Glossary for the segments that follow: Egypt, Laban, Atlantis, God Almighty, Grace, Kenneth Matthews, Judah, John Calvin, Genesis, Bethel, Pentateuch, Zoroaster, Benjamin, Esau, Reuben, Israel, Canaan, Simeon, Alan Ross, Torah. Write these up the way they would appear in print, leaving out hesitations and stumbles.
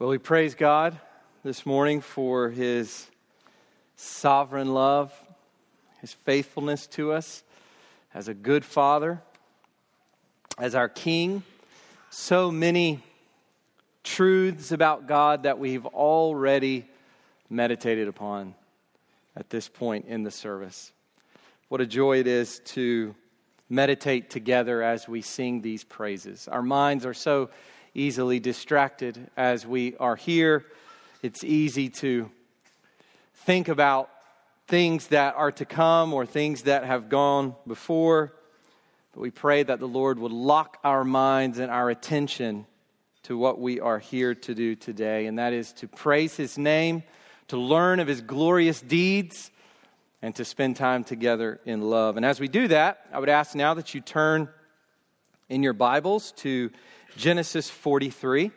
Well, we praise God this morning for His sovereign love, His faithfulness to us as a good Father, as our King. So many truths about God that we've already meditated upon at this point in the service. What a joy it is to meditate together as we sing these praises. Our minds are so easily distracted as we are here. It's easy to think about things that are to come or things that have gone before. But we pray that the Lord would lock our minds and our attention to what we are here to do today, and that is to praise His name, to learn of His glorious deeds, and to spend time together in love. And as we do that, I would ask now that you turn in your Bibles to Genesis 43.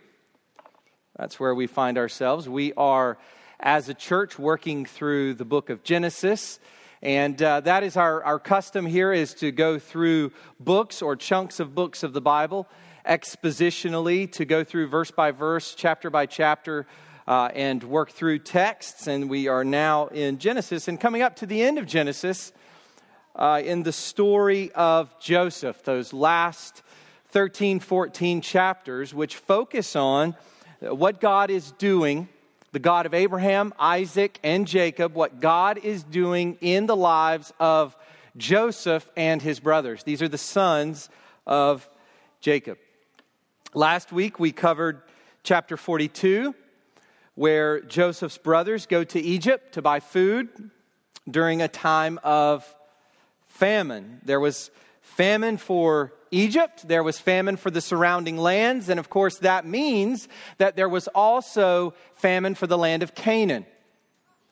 That's where we find ourselves. We are, as a church, working through the book of Genesis. And that is our custom here, is to go through books or chunks of books of the Bible expositionally, to go through verse by verse, chapter by chapter, and work through texts. And we are now in Genesis and coming up to the end of Genesis in the story of Joseph, those last 13, 14 chapters, which focus on what God is doing, the God of Abraham, Isaac, and Jacob, what God is doing in the lives of Joseph and his brothers. These are the sons of Jacob. Last week, we covered chapter 42, where Joseph's brothers go to Egypt to buy food during a time of famine. There was famine for Egypt, there was famine for the surrounding lands, and of course that means that there was also famine for the land of Canaan.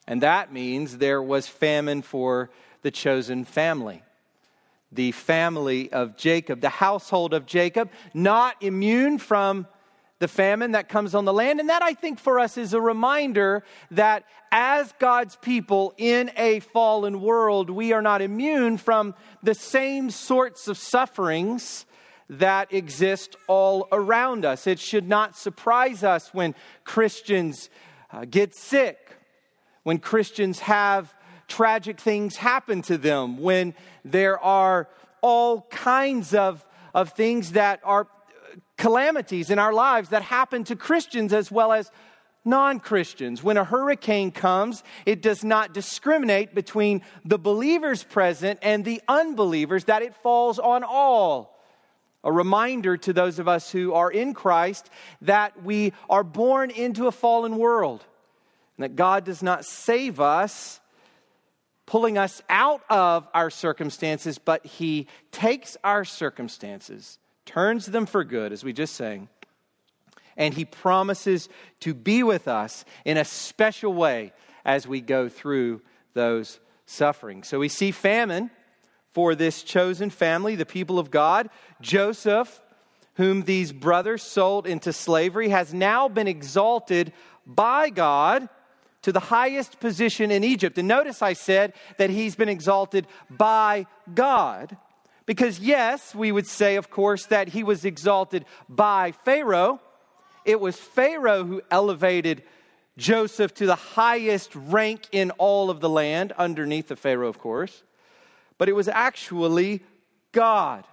And that means there was famine for the chosen family, the family of Jacob, the household of Jacob, not immune from the famine that comes on the land. And that, I think, for us is a reminder that as God's people in a fallen world, we are not immune from the same sorts of sufferings that exist all around us. It should not surprise us when Christians get sick, when Christians have tragic things happen to them, when there are all kinds of things that are calamities in our lives that happen to Christians as well as non-Christians. When a hurricane comes, it does not discriminate between the believers present and the unbelievers, that it falls on all. A reminder to those of us who are in Christ that we are born into a fallen world and that God does not save us, pulling us out of our circumstances, but He takes our circumstances, turns them for good, as we just sang, and He promises to be with us in a special way as we go through those sufferings. So we see famine for this chosen family, the people of God. Joseph, whom these brothers sold into slavery, has now been exalted by God to the highest position in Egypt. And notice I said that he's been exalted by God, because yes, we would say, of course, that he was exalted by Pharaoh. It was Pharaoh who elevated Joseph to the highest rank in all of the land, underneath the Pharaoh, of course. But it was actually God.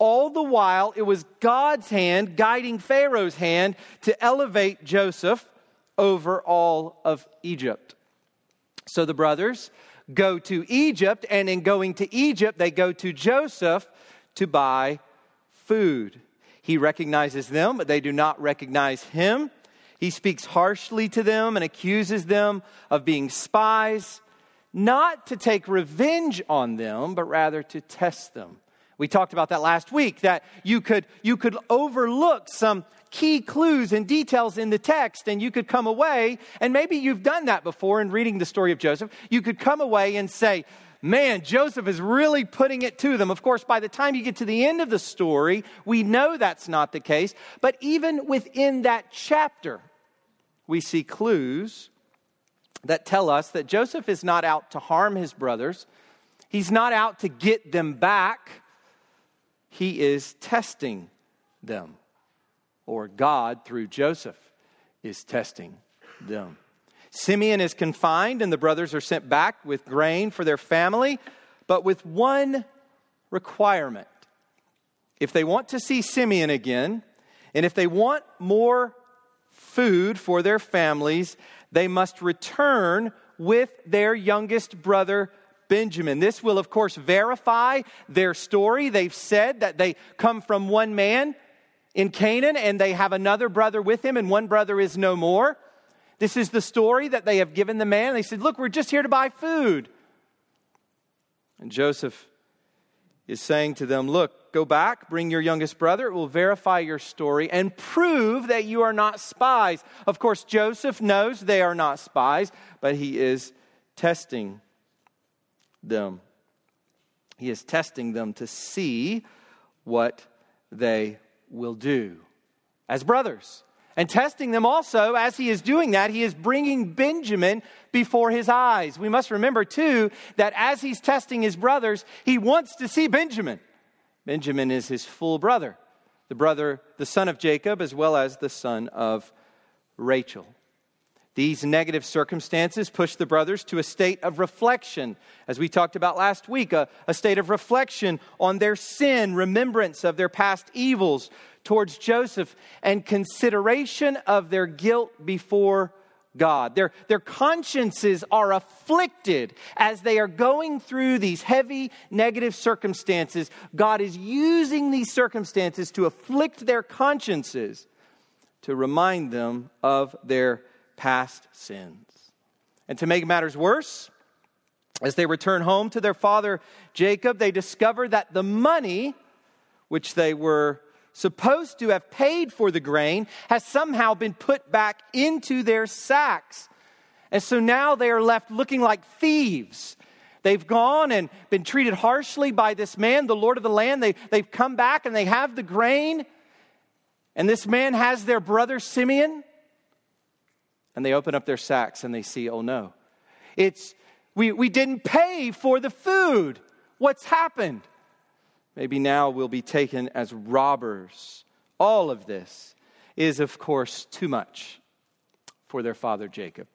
All the while, it was God's hand guiding Pharaoh's hand to elevate Joseph over all of Egypt. So the brothers go to Egypt, and in going to Egypt, they go to Joseph to buy food. He recognizes them, but they do not recognize him. He speaks harshly to them and accuses them of being spies, not to take revenge on them, but rather to test them. We talked about that last week, that you could overlook some key clues and details in the text, and you could come away, and maybe you've done that before in reading the story of Joseph. You could come away and say, man, Joseph is really putting it to them. Of course, by the time you get to the end of the story, we know that's not the case. But even within that chapter, we see clues that tell us that Joseph is not out to harm his brothers. He's not out to get them back. He is testing them. Or God, through Joseph, is testing them. Simeon is confined and the brothers are sent back with grain for their family, but with one requirement. If they want to see Simeon again, and if they want more food for their families, they must return with their youngest brother, Benjamin. This will, of course, verify their story. They've said that they come from one man in Canaan, and they have another brother with him, and one brother is no more. This is the story that they have given the man. They said, look, we're just here to buy food. And Joseph is saying to them, look, go back, bring your youngest brother. It will verify your story and prove that you are not spies. Of course, Joseph knows they are not spies, but he is testing them. He is testing them to see what they will do as brothers. And testing them also, as he is doing that, he is bringing Benjamin before his eyes. We must remember, too, that as he's testing his brothers, he wants to see Benjamin. Benjamin is his full brother, the son of Jacob, as well as the son of Rachel. These negative circumstances push the brothers to a state of reflection, as we talked about last week, a state of reflection on their sin, remembrance of their past evils towards Joseph, and consideration of their guilt before God. Their consciences are afflicted as they are going through these heavy negative circumstances. God is using these circumstances to afflict their consciences, to remind them of their past sins. And to make matters worse, as they return home to their father Jacob, they discover that the money which they were supposed to have paid for the grain has somehow been put back into their sacks. And so now they are left looking like thieves. They've gone and been treated harshly by this man, the Lord of the land. They've come back and they have the grain. And this man has their brother Simeon. And they open up their sacks and they see, oh no, we didn't pay for the food. What's happened? Maybe now we'll be taken as robbers. All of this is, of course, too much for their father Jacob.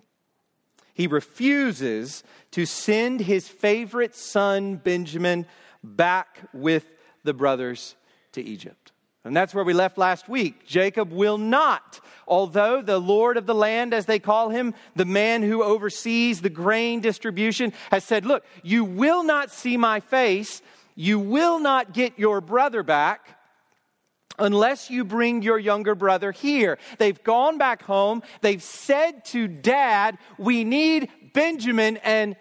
He refuses to send his favorite son Benjamin back with the brothers to Egypt. And that's where we left last week. Jacob will not, although the Lord of the land, as they call him, the man who oversees the grain distribution, has said, look, you will not see my face. You will not get your brother back unless you bring your younger brother here. They've gone back home. They've said to Dad, we need Benjamin. And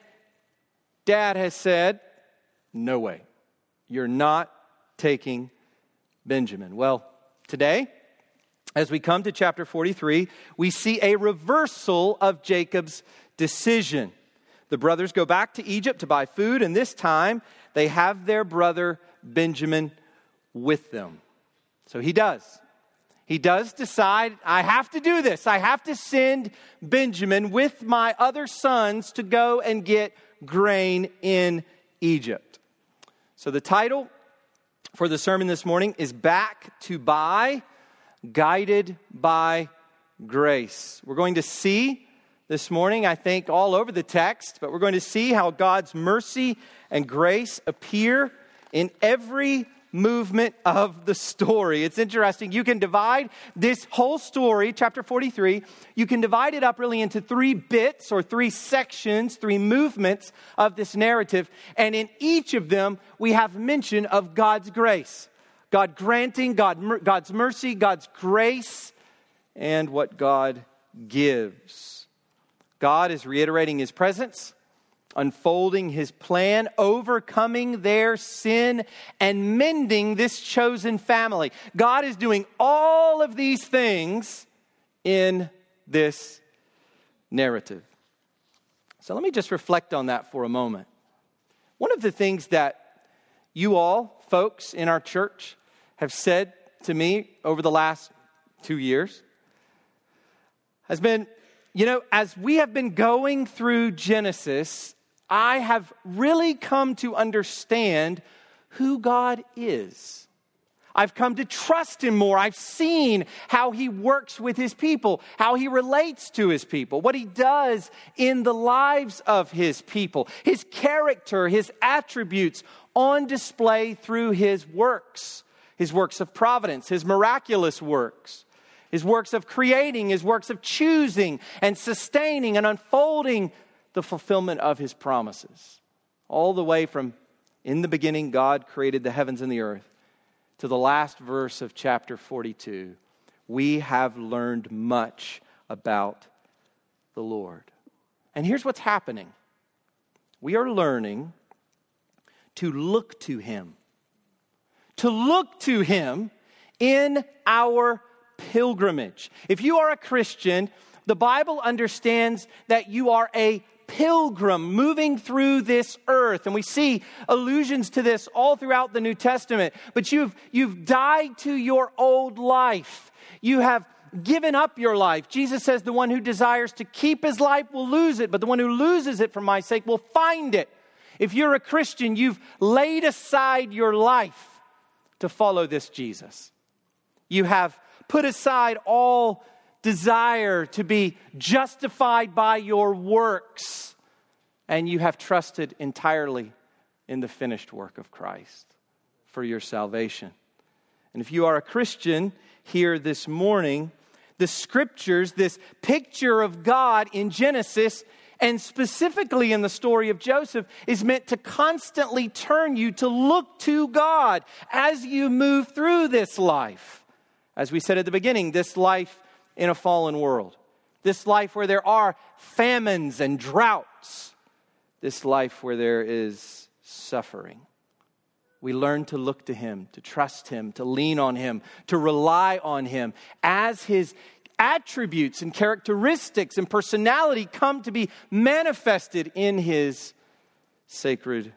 Dad has said, no way. You're not taking Benjamin. Well, today, as we come to chapter 43, we see a reversal of Jacob's decision. The brothers go back to Egypt to buy food, and this time they have their brother Benjamin with them. So he does. He does decide, I have to do this. I have to send Benjamin with my other sons to go and get grain in Egypt. So the title for the sermon this morning is Back to Buy, Guided by Grace. We're going to see this morning, I think, all over the text, but we're going to see how God's mercy and grace appear in every movement of the story. It's interesting. You can divide this whole story, chapter 43, you can divide it up really into three bits or three sections, three movements of this narrative. And in each of them, we have mention of God's grace, God granting, God's mercy, God's grace, and what God gives. God is reiterating his presence, unfolding his plan, overcoming their sin, and mending this chosen family. God is doing all of these things in this narrative. So let me just reflect on that for a moment. One of the things that you all, folks in our church, have said to me over the last 2 years has been, you know, as we have been going through Genesis, I have really come to understand who God is. I've come to trust him more. I've seen how he works with his people, how he relates to his people, what he does in the lives of his people, his character, his attributes on display through his works of providence, his miraculous works, his works of creating, his works of choosing and sustaining and unfolding the fulfillment of his promises. All the way from in the beginning, God created the heavens and the earth, to the last verse of chapter 42, we have learned much about the Lord. And here's what's happening. We are learning to look to him. To look to him in our pilgrimage. If you are a Christian, the Bible understands that you are a pilgrim moving through this earth. And we see allusions to this all throughout the New Testament. But you've died to your old life. You have given up your life. Jesus says the one who desires to keep his life will lose it, but the one who loses it for my sake will find it. If you're a Christian, you've laid aside your life to follow this Jesus. You have put aside all desire to be justified by your works, and you have trusted entirely in the finished work of Christ for your salvation. And if you are a Christian here this morning, the scriptures, this picture of God in Genesis, and specifically in the story of Joseph, is meant to constantly turn you to look to God as you move through this life. As we said at the beginning, this life in a fallen world. This life where there are famines and droughts. This life where there is suffering. We learn to look to him, to trust him, to lean on him, to rely on him as his attributes and characteristics and personality come to be manifested in his sacred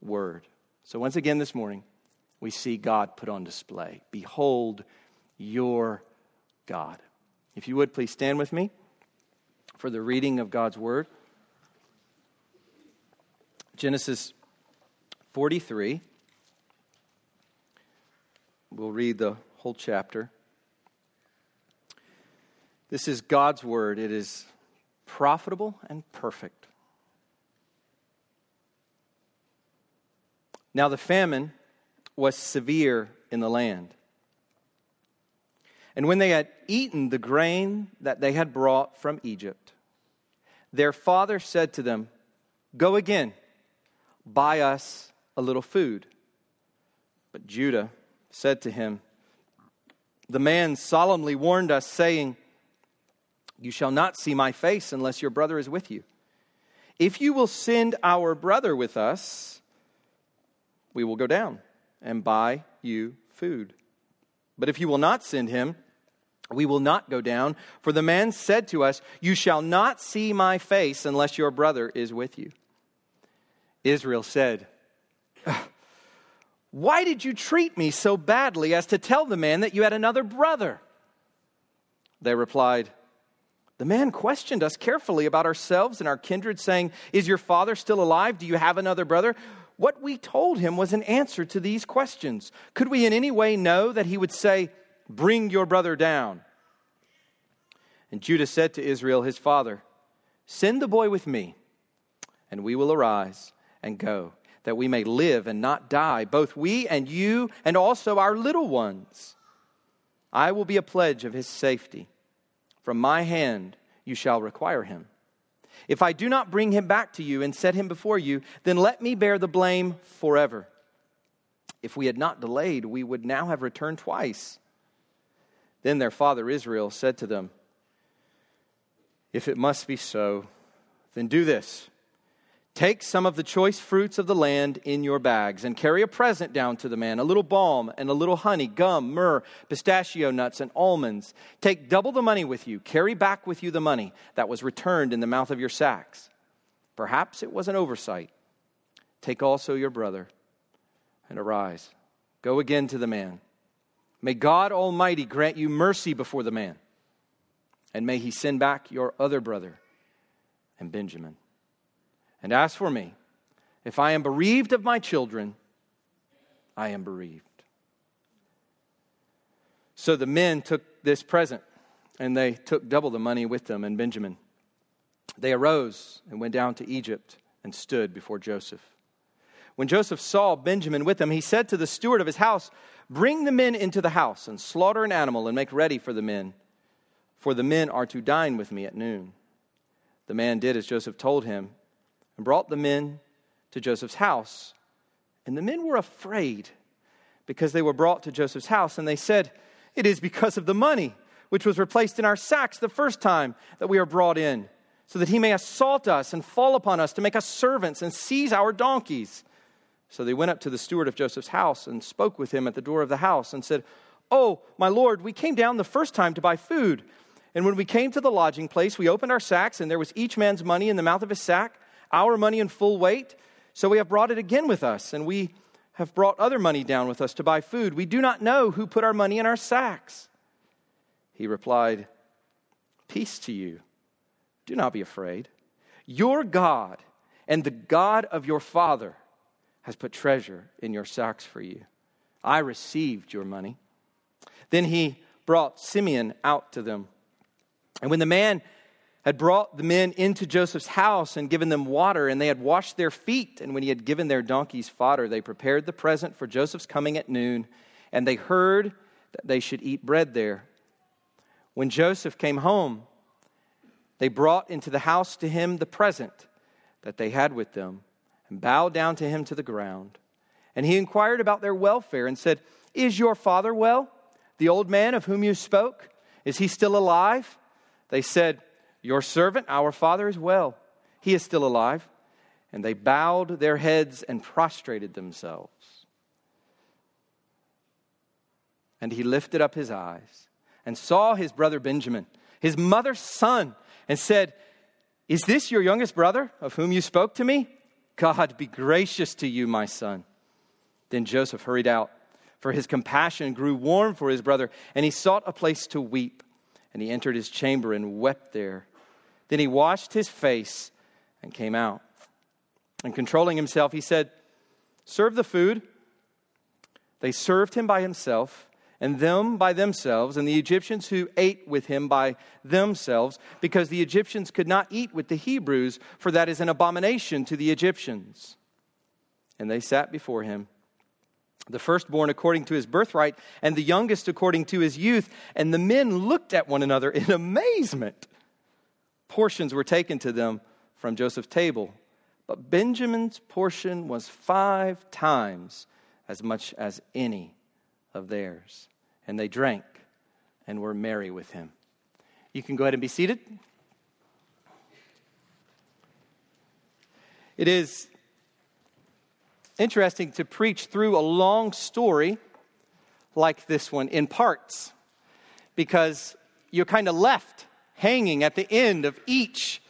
word. So once again this morning, we see God put on display. Behold your God. If you would, please stand with me for the reading of God's word. Genesis 43. We'll read the whole chapter. This is God's word. It is profitable and perfect. Now the famine was severe in the land. And when they had eaten the grain that they had brought from Egypt, their father said to them, "Go again, buy us a little food." But Judah said to him, "The man solemnly warned us, saying, 'You shall not see my face unless your brother is with you. If you will send our brother with us, we will go down and buy you food. But if you will not send him, we will not go down, for the man said to us, 'You shall not see my face unless your brother is with you.'" Israel said, "Why did you treat me so badly as to tell the man that you had another brother?" They replied, "The man questioned us carefully about ourselves and our kindred, saying, 'Is your father still alive? Do you have another brother?' What we told him was an answer to these questions. Could we in any way know that he would say, 'Bring your brother down'?" And Judah said to Israel, his father, "Send the boy with me, and we will arise and go, that we may live and not die, both we and you, and also our little ones. I will be a pledge of his safety. From my hand you shall require him. If I do not bring him back to you and set him before you, then let me bear the blame forever. If we had not delayed, we would now have returned twice." Then their father Israel said to them, "If it must be so, then do this. Take some of the choice fruits of the land in your bags and carry a present down to the man, a little balm and a little honey, gum, myrrh, pistachio nuts, and almonds. Take double the money with you. Carry back with you the money that was returned in the mouth of your sacks. Perhaps it was an oversight. Take also your brother and arise. Go again to the man. May God Almighty grant you mercy before the man, and may he send back your other brother and Benjamin. And as for me, if I am bereaved of my children, I am bereaved. So the men took this present, and they took double the money with them and Benjamin. They arose and went down to Egypt and stood before Joseph. When Joseph saw Benjamin with them, he said to the steward of his house, "Bring the men into the house and slaughter an animal and make ready for the men are to dine with me at noon." The man did as Joseph told him and brought the men to Joseph's house. And the men were afraid because they were brought to Joseph's house, and they said, "It is because of the money which was replaced in our sacks the first time that we are brought in, so that he may assault us and fall upon us to make us servants and seize our donkeys." So they went up to the steward of Joseph's house and spoke with him at the door of the house and said, "Oh, my lord, we came down the first time to buy food. And when we came to the lodging place, we opened our sacks, and there was each man's money in the mouth of his sack, our money in full weight. So we have brought it again with us, and we have brought other money down with us to buy food. We do not know who put our money in our sacks." He replied, "Peace to you. Do not be afraid. Your God and the God of your father has put treasure in your sacks for you. I received your money." Then he brought Simeon out to them. And when the man had brought the men into Joseph's house and given them water, and they had washed their feet, and when he had given their donkeys fodder, they prepared the present for Joseph's coming at noon, and they heard that they should eat bread there. When Joseph came home, they brought into the house to him the present that they had with them, and bowed down to him to the ground. And he inquired about their welfare and said, "Is your father well? The old man of whom you spoke, is he still alive?" They said, "Your servant, our father, is well. He is still alive." And they bowed their heads and prostrated themselves. And he lifted up his eyes and saw his brother Benjamin, his mother's son, and said, "Is this your youngest brother of whom you spoke to me? God be gracious to you, my son." Then Joseph hurried out, for his compassion grew warm for his brother, and he sought a place to weep. And he entered his chamber and wept there. Then he washed his face and came out. And controlling himself, he said, "Serve the food." They served him by himself, and them by themselves, and the Egyptians who ate with him by themselves, because the Egyptians could not eat with the Hebrews, for that is an abomination to the Egyptians. And they sat before him, the firstborn according to his birthright, and the youngest according to his youth. And the men looked at one another in amazement. Portions were taken to them from Joseph's table, but Benjamin's portion was 5 times as much as any of theirs. And they drank and were merry with him. You can go ahead and be seated. It is interesting to preach through a long story like this one in parts, because you're kind of left hanging at the end of each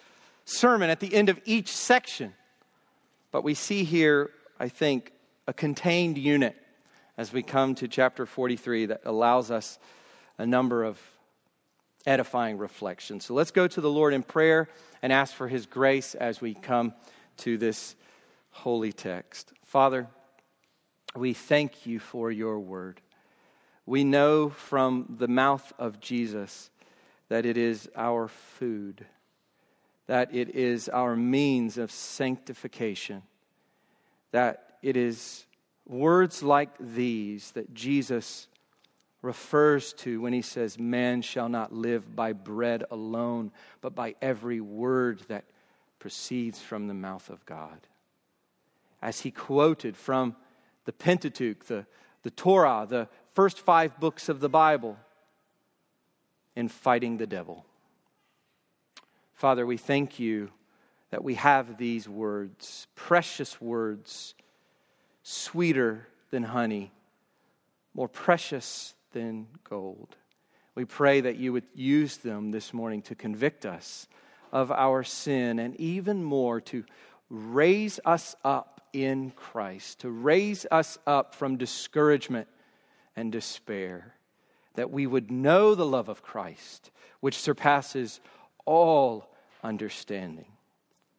sermon, at the end of each section. But we see here, I think, a contained unit as we come to chapter 43 that allows us a number of edifying reflections. So let's go to the Lord in prayer and ask for his grace as we come to this holy text. Father, we thank you for your word. We know from the mouth of Jesus that it is our food, that it is our means of sanctification, that it is words like these that Jesus refers to when he says, "Man shall not live by bread alone, but by every word that proceeds from the mouth of God." As he quoted from the Pentateuch, the Torah, the first 5 books of the Bible, in fighting the devil. Father, we thank you that we have these words, precious words, sweeter than honey, more precious than gold. We pray that you would use them this morning to convict us of our sin, and even more to raise us up in Christ, to raise us up from discouragement and despair, that we would know the love of Christ, which surpasses all understanding,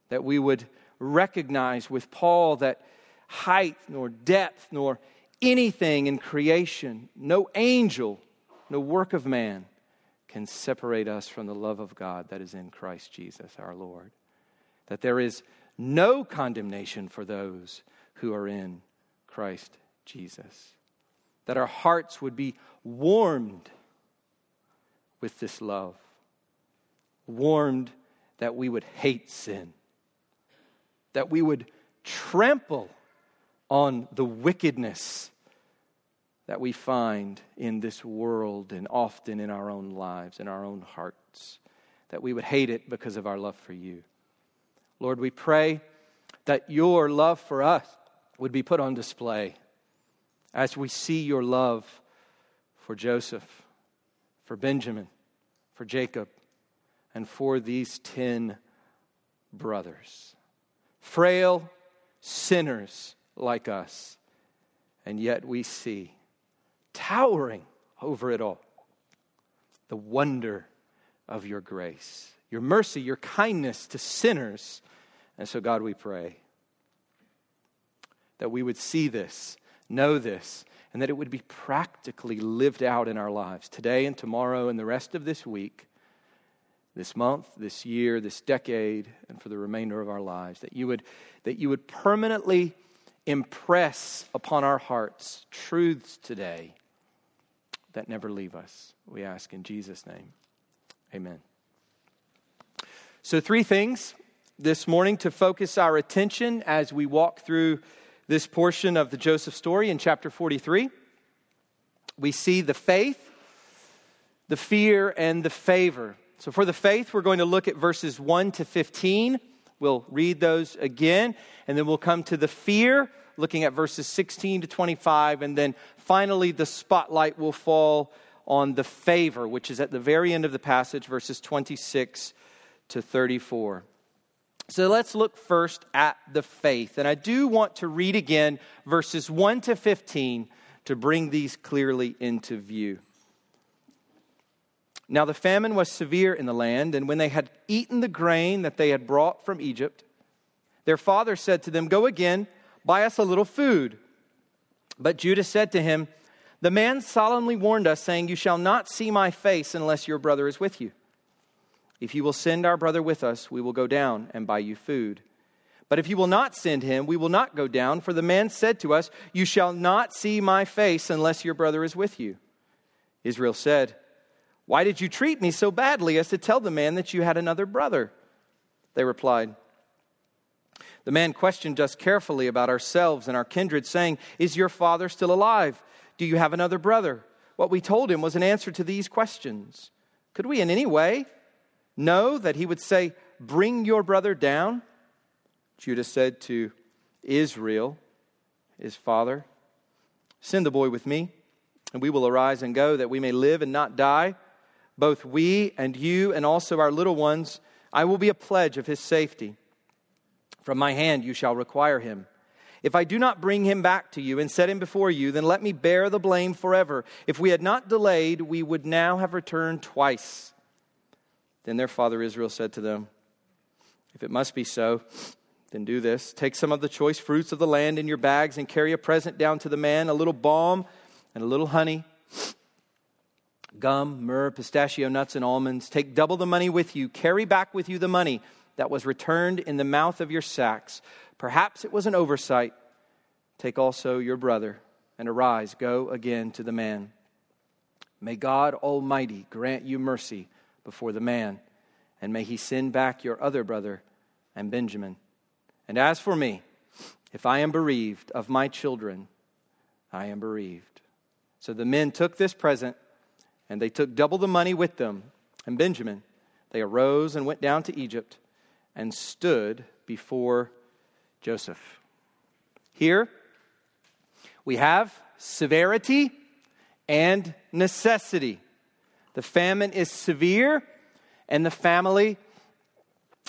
that we would recognize with Paul that height nor depth nor anything in creation, no angel, no work of man can separate us from the love of God that is in Christ Jesus our Lord. That there is no condemnation for those who are in Christ Jesus. That our hearts would be warmed with this love. Warmed that we would hate sin. That we would trample on the wickedness that we find in this world and often in our own lives, in our own hearts. That we would hate it because of our love for you. Lord, we pray that your love for us would be put on display as we see your love for Joseph, for Benjamin, for Jacob, and for these 10 brothers. Frail sinners like us, and yet we see towering over it all the wonder of your grace, your mercy, your kindness to sinners. And so, God, we pray that we would see this, know this, and that it would be practically lived out in our lives today and tomorrow and the rest of this week, this month, this year, this decade, and for the remainder of our lives. That you would permanently impress upon our hearts truths today that never leave us. We ask in Jesus' name. Amen. So 3 things this morning to focus our attention as we walk through this portion of the Joseph story in chapter 43. We see the faith, the fear, and the favor. So for the faith, we're going to look at verses 1 to 15. We'll read those again, and then we'll come to the fear, looking at verses 16 to 25, and then finally the spotlight will fall on the favor, which is at the very end of the passage, verses 26 to 34. So let's look first at the faith. And I do want to read again verses 1 to 15 to bring these clearly into view. Now the famine was severe in the land, and when they had eaten the grain that they had brought from Egypt, their father said to them, "Go again, buy us a little food." But Judah said to him, "The man solemnly warned us, saying, 'You shall not see my face unless your brother is with you. If you will send our brother with us, we will go down and buy you food. But if you will not send him, we will not go down. For the man said to us, "You shall not see my face unless your brother is with you."'" Israel said, "Why did you treat me so badly as to tell the man that you had another brother?" They replied, "The man questioned us carefully about ourselves and our kindred, saying, 'Is your father still alive? Do you have another brother?' What we told him was an answer to these questions. Could we in any way know that he would say, 'Bring your brother down'?" Judah said to Israel, his father, "Send the boy with me, and we will arise and go, that we may live and not die, both we and you and also our little ones. I will be a pledge of his safety. From my hand you shall require him. If I do not bring him back to you and set him before you, then let me bear the blame forever. If we had not delayed, we would now have returned twice." Then their father Israel said to them, "If it must be so, then do this. Take some of the choice fruits of the land in your bags and carry a present down to the man, a little balm and a little honey, gum, myrrh, pistachio nuts, and almonds. Take double the money with you. Carry back with you the money that was returned in the mouth of your sacks. Perhaps it was an oversight. Take also your brother and arise, go again to the man. May God Almighty grant you mercy before the man, and may he send back your other brother and Benjamin. And as for me, if I am bereaved of my children, I am bereaved." So the men took this present, and they took double the money with them and Benjamin. They arose and went down to Egypt and stood before Joseph. Here we have severity and necessity. The famine is severe and the family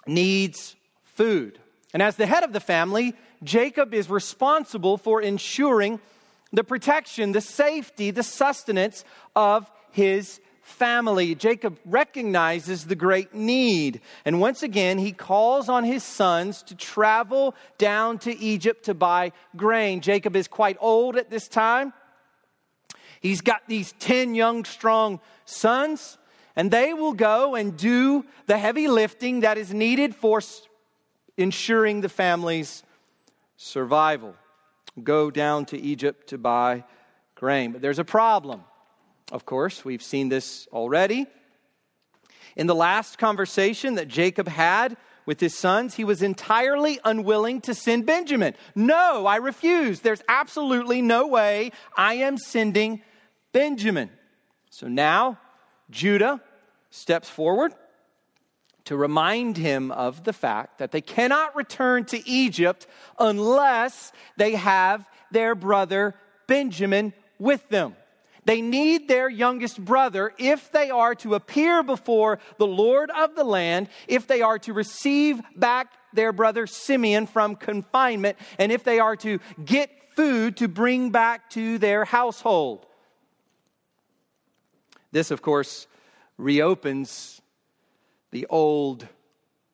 needs food. And as the head of the family, Jacob is responsible for ensuring the protection, the safety, the sustenance of his family. Jacob recognizes the great need. And once again, he calls on his sons to travel down to Egypt to buy grain. Jacob is quite old at this time. He's got these 10 young, strong sons, and they will go and do the heavy lifting that is needed for ensuring the family's survival. Go down to Egypt to buy grain. But there's a problem. Of course, we've seen this already. In the last conversation that Jacob had with his sons, he was entirely unwilling to send Benjamin. No, I refuse. There's absolutely no way I am sending Benjamin. So now Judah steps forward to remind him of the fact that they cannot return to Egypt unless they have their brother Benjamin with them. They need their youngest brother if they are to appear before the Lord of the land, if they are to receive back their brother Simeon from confinement, and if they are to get food to bring back to their household. This, of course, reopens the old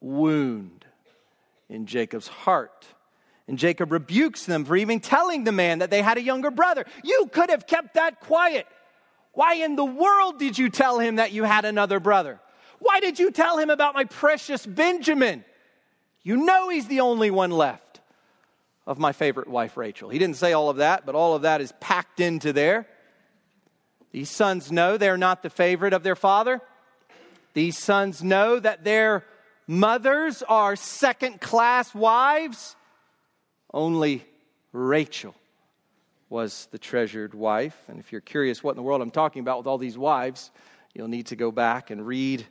wound in Jacob's heart. And Jacob rebukes them for even telling the man that they had a younger brother. You could have kept that quiet. Why in the world did you tell him that you had another brother? Why did you tell him about my precious Benjamin? You know he's the only one left of my favorite wife, Rachel. He didn't say all of that, but all of that is packed into there. These sons know they're not the favorite of their father. These sons know that their mothers are second-class wives. Only Rachel was the treasured wife. And if you're curious what in the world I'm talking about with all these wives, you'll need to go back and read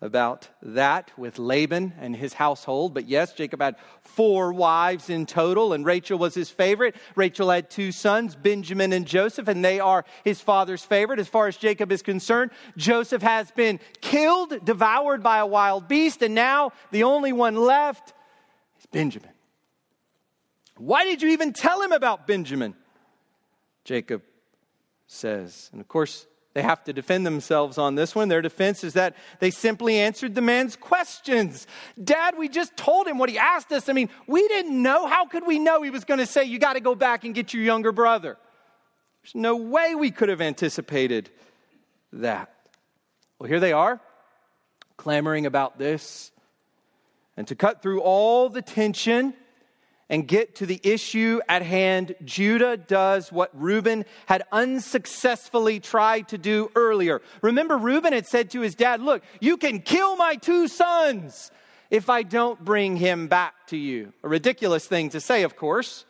about that with Laban and his household. But yes, Jacob had 4 wives in total, and Rachel was his favorite. Rachel had 2 sons, Benjamin and Joseph, and they are his father's favorite. As far as Jacob is concerned, Joseph has been killed, devoured by a wild beast, and now the only one left is Benjamin. Why did you even tell him about Benjamin? Jacob says. And of course, they have to defend themselves on this one. Their defense is that they simply answered the man's questions. Dad, we just told him what he asked us. I mean, we didn't know. How could we know he was going to say, you got to go back and get your younger brother? There's no way we could have anticipated that. Well, here they are, clamoring about this. And to cut through all the tension and get to the issue at hand, Judah does what Reuben had unsuccessfully tried to do earlier. Remember, Reuben had said to his dad, look, you can kill my 2 sons if I don't bring him back to you. A ridiculous thing to say, of course.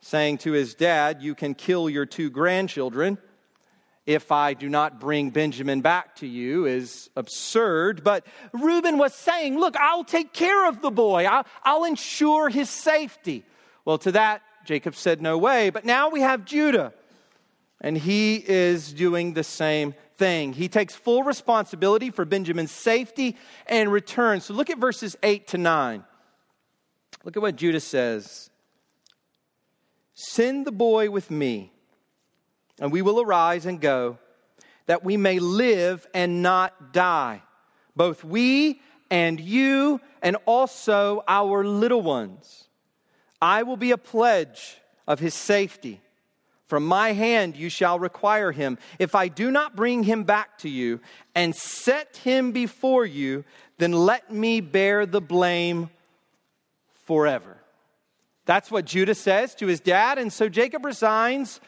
Saying to his dad, you can kill your 2 grandchildren if I do not bring Benjamin back to you is absurd. But Reuben was saying, look, I'll take care of the boy. I'll ensure his safety. Well, to that, Jacob said, no way. But now we have Judah, and he is doing the same thing. He takes full responsibility for Benjamin's safety and return. So look at verses 8 to 9. Look at what Judah says. Send the boy with me, and we will arise and go, that we may live and not die, both we and you, and also our little ones. I will be a pledge of his safety. From my hand you shall require him, if I do not bring him back to you and set him before you, then let me bear the blame forever. That's what Judah says to his dad, and so Jacob resigns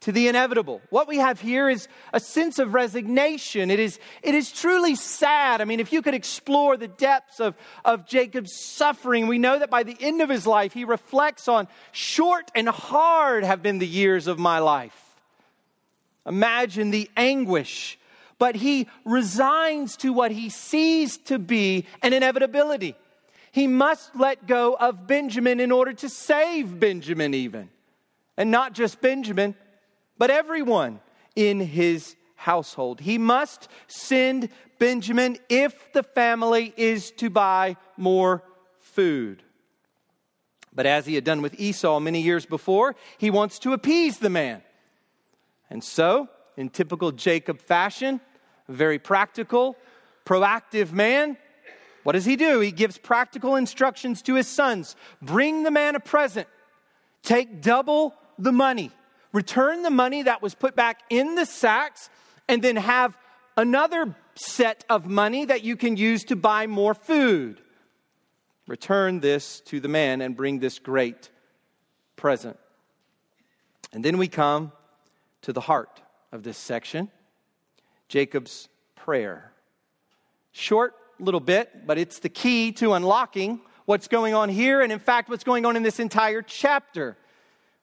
to the inevitable. What we have here is a sense of resignation. It is truly sad. I mean, if you could explore the depths of Jacob's suffering, we know that by the end of his life, he reflects on, short and hard have been the years of my life. Imagine the anguish. But he resigns to what he sees to be an inevitability. He must let go of Benjamin in order to save Benjamin even. And not just Benjamin, but everyone in his household. He must send Benjamin if the family is to buy more food. But as he had done with Esau many years before, he wants to appease the man. And so, in typical Jacob fashion, a very practical, proactive man, what does he do? He gives practical instructions to his sons. Bring the man a present. Take double the money. return the money that was put back in the sacks, and then have another set of money that you can use to buy more food. Return this to the man and bring this great present." And then we come to the heart of this section, Jacob's prayer. Short little bit, but it's the key to unlocking what's going on here, and in fact, what's going on in this entire chapter.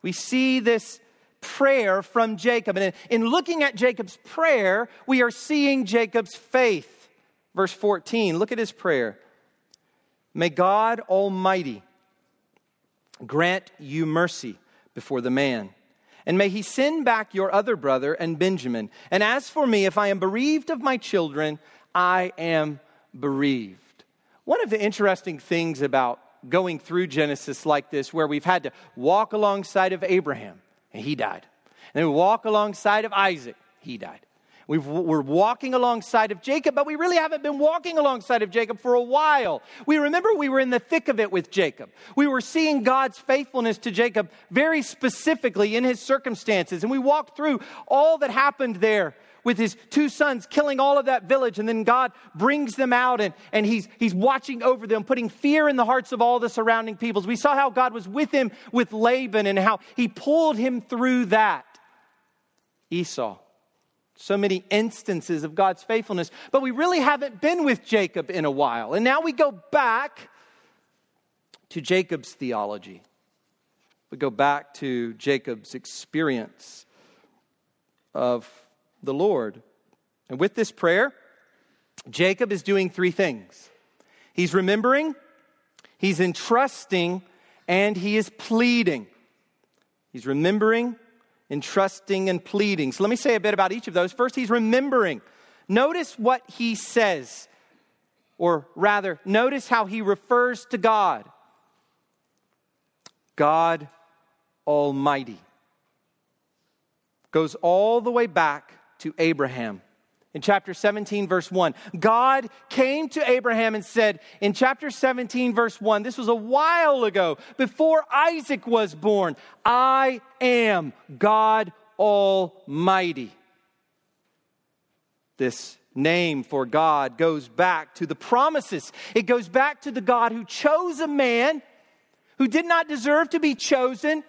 We see this prayer from Jacob, and in looking at Jacob's prayer, we are seeing Jacob's faith. Verse 14, look at his prayer. "May God Almighty grant you mercy before the man, and may he send back your other brother and Benjamin. And as for me, if I am bereaved of my children, I am bereaved." One of the interesting things about going through Genesis like this, where we've had to walk alongside of Abraham, and he died. And then we walk alongside of Isaac, he died. We're walking alongside of Jacob, but we really haven't been walking alongside of Jacob for a while. We remember we were in the thick of it with Jacob. We were seeing God's faithfulness to Jacob very specifically in his circumstances. And we walked through all that happened there with his two sons killing all of that village. And then God brings them out and he's watching over them, putting fear in the hearts of all the surrounding peoples. We saw how God was with him with Laban and how he pulled him through that. Esau. So many instances of God's faithfulness, but we really haven't been with Jacob in a while. And now we go back to Jacob's theology. We go back to Jacob's experience of the Lord. And with this prayer, Jacob is doing three things. He's remembering, he's entrusting, and he is pleading. He's remembering, entrusting, and pleading. So let me say a bit about each of those. First, he's remembering. Notice what he says, or rather, notice how he refers to God. God Almighty. Goes all the way back to Abraham. In chapter 17, verse 1, God came to Abraham and said, in chapter 17, verse 1, this was a while ago, before Isaac was born, "I am God Almighty." This name for God goes back to the promises. It goes back to the God who chose a man who did not deserve to be chosen,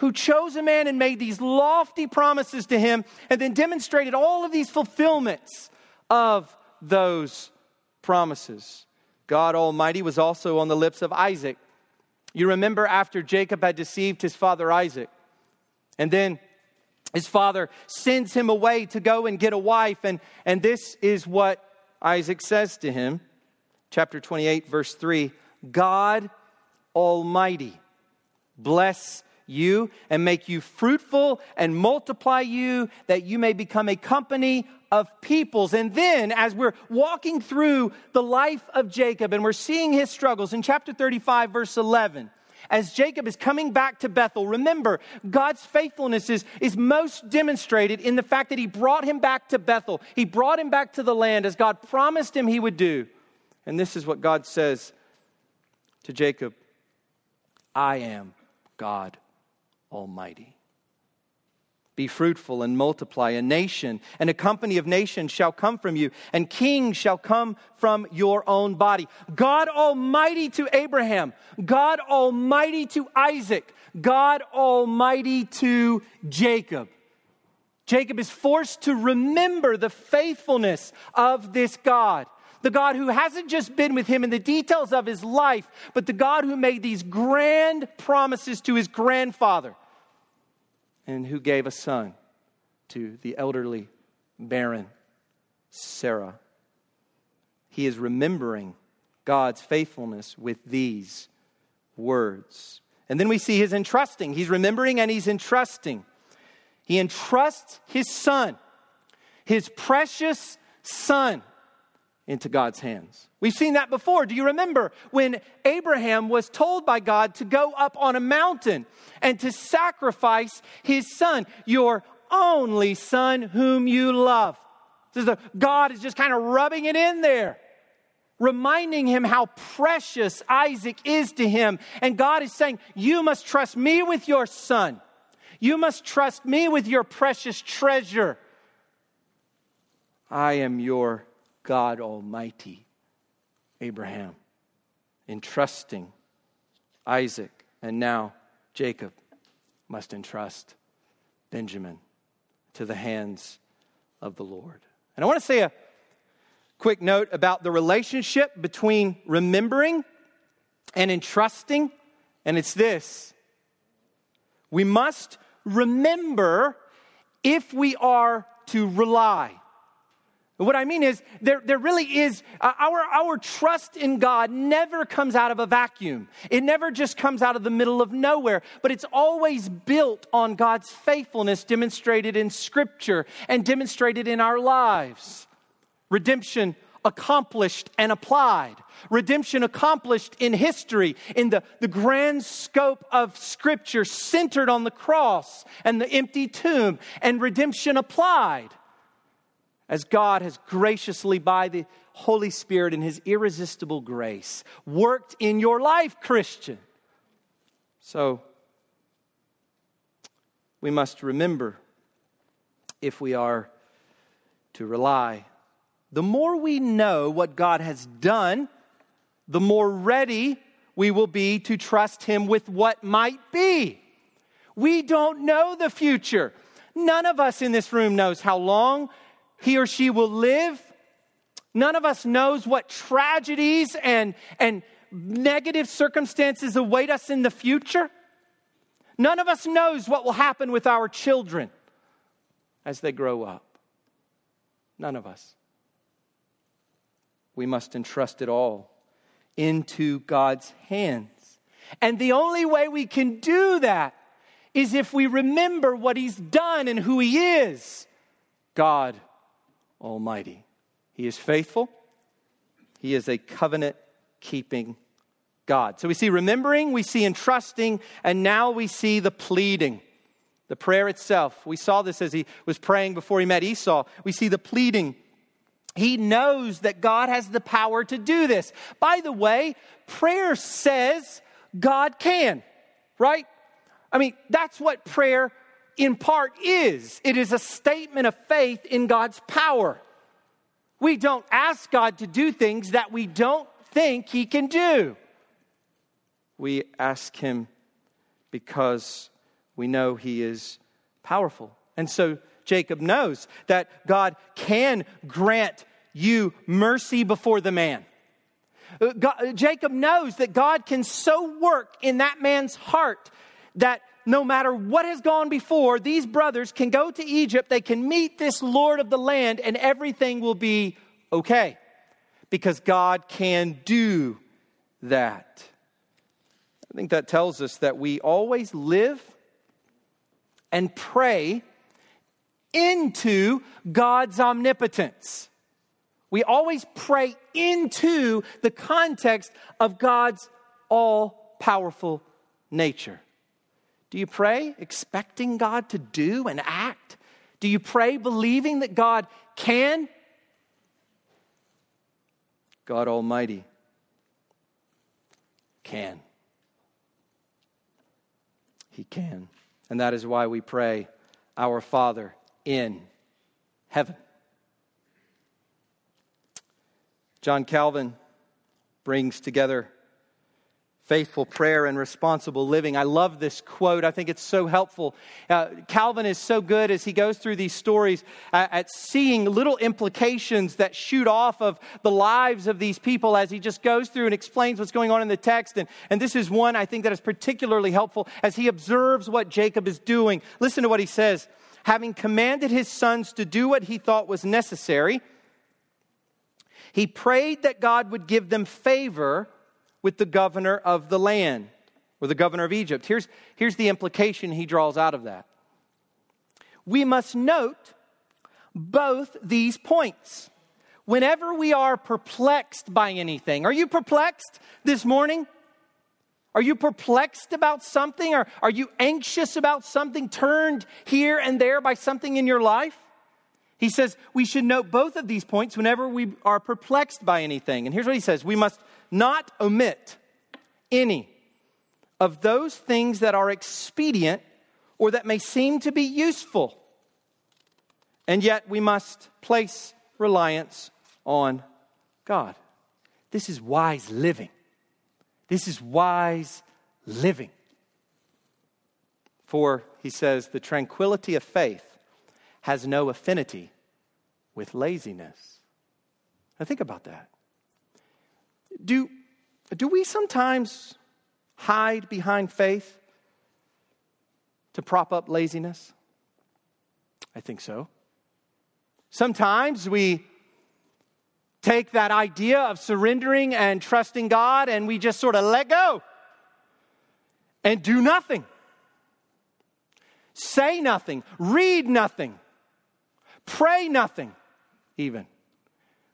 who chose a man and made these lofty promises to him and then demonstrated all of these fulfillments of those promises. God Almighty was also on the lips of Isaac. You remember after Jacob had deceived his father Isaac, and then his father sends him away to go and get a wife, and this is what Isaac says to him. Chapter 28, verse 3, "God Almighty bless you and make you fruitful and multiply you, that you may become a company of peoples." And then as we're walking through the life of Jacob and we're seeing his struggles in chapter 35, verse 11, as Jacob is coming back to Bethel, remember God's faithfulness is most demonstrated in the fact that he brought him back to Bethel. He brought him back to the land as God promised him he would do. And this is what God says to Jacob: "I am God Almighty. Be fruitful and multiply. A nation and a company of nations shall come from you, and kings shall come from your own body." God Almighty to Abraham, God Almighty to Isaac, God Almighty to Jacob. Jacob is forced to remember the faithfulness of this God. The God who hasn't just been with him in the details of his life, but the God who made these grand promises to his grandfather and who gave a son to the elderly barren Sarah. He is remembering God's faithfulness with these words. And then we see his entrusting. He's remembering and he's entrusting. He entrusts his son, his precious son, into God's hands. We've seen that before. Do you remember when Abraham was told by God to go up on a mountain and to sacrifice his son, your only son whom you love? God is just kind of rubbing it in there, reminding him how precious Isaac is to him. And God is saying, you must trust me with your son. You must trust me with your precious treasure. I am your God Almighty, Abraham, entrusting Isaac, and now Jacob must entrust Benjamin to the hands of the Lord. And I want to say a quick note about the relationship between remembering and entrusting, and it's this. We must remember if we are to rely. What I mean is, there really is, our trust in God never comes out of a vacuum. It never just comes out of the middle of nowhere, but it's always built on God's faithfulness demonstrated in Scripture and demonstrated in our lives. Redemption accomplished and applied. Redemption accomplished in history, in the grand scope of Scripture centered on the cross and the empty tomb, and redemption applied, as God has graciously, by the Holy Spirit and His irresistible grace, worked in your life, Christian. So, we must remember if we are to rely. The more we know what God has done, the more ready we will be to trust Him with what might be. We don't know the future. None of us in this room knows how long he or she will live. None of us knows what tragedies and negative circumstances await us in the future. None of us knows what will happen with our children as they grow up. None of us. We must entrust it all into God's hands. And the only way we can do that is if we remember what He's done and who He is. God Almighty. He is faithful. He is a covenant-keeping God. So we see remembering, we see entrusting, and now we see the pleading, the prayer itself. We saw this as he was praying before he met Esau. We see the pleading. He knows that God has the power to do this. By the way, prayer says God can, right? I mean, that's what prayer in part is. It is a statement of faith in God's power. We don't ask God to do things that we don't think He can do. We ask Him because we know He is powerful. And so Jacob knows that God can grant you mercy before the man. Jacob knows that God can so work in that man's heart that no matter what has gone before, these brothers can go to Egypt, they can meet this Lord of the land, and everything will be okay, because God can do that. I think that tells us that we always live and pray into God's omnipotence. We always pray into the context of God's all-powerful nature. Do you pray expecting God to do and act? Do you pray believing that God can? God Almighty can. He can. And that is why we pray, Our Father in heaven. John Calvin brings together faithful prayer and responsible living. I love this quote. I think it's so helpful. Calvin is so good as he goes through these stories at seeing little implications that shoot off of the lives of these people as he just goes through and explains what's going on in the text. And this is one I think that is particularly helpful as he observes what Jacob is doing. Listen to what he says. Having commanded his sons to do what he thought was necessary, he prayed that God would give them favor with the governor of the land, or the governor of Egypt. Here's the implication he draws out of that. We must note both these points whenever we are perplexed by anything. Are you perplexed this morning? Are you perplexed about something? Or are you anxious about something, turned here and there by something in your life? He says we should note both of these points whenever we are perplexed by anything. And here's what he says. We must not omit any of those things that are expedient or that may seem to be useful. And yet we must place reliance on God. This is wise living. This is wise living. For, he says, the tranquility of faith has no affinity with laziness. Now think about that. Do we sometimes hide behind faith to prop up laziness? I think so. Sometimes we take that idea of surrendering and trusting God and we just sort of let go and do nothing. Say nothing, read nothing, pray nothing even.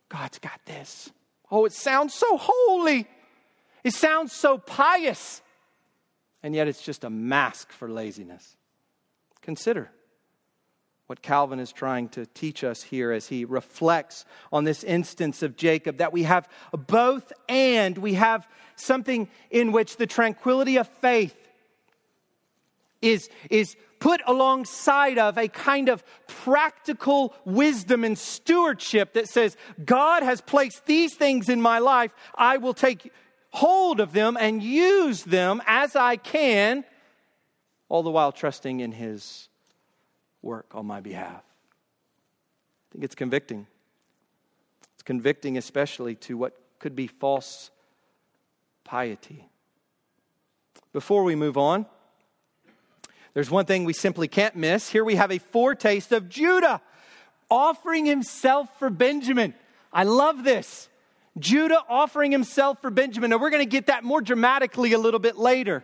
God's got this. Oh, it sounds so holy. It sounds so pious. And yet it's just a mask for laziness. Consider what Calvin is trying to teach us here as he reflects on this instance of Jacob, that we have both and. We have something in which the tranquility of faith is put alongside of a kind of practical wisdom and stewardship that says, God has placed these things in my life. I will take hold of them and use them as I can, all the while trusting in his work on my behalf. I think it's convicting. It's convicting especially to what could be false piety. Before we move on, there's one thing we simply can't miss. Here we have a foretaste of Judah offering himself for Benjamin. I love this. Judah offering himself for Benjamin. Now we're going to get that more dramatically a little bit later.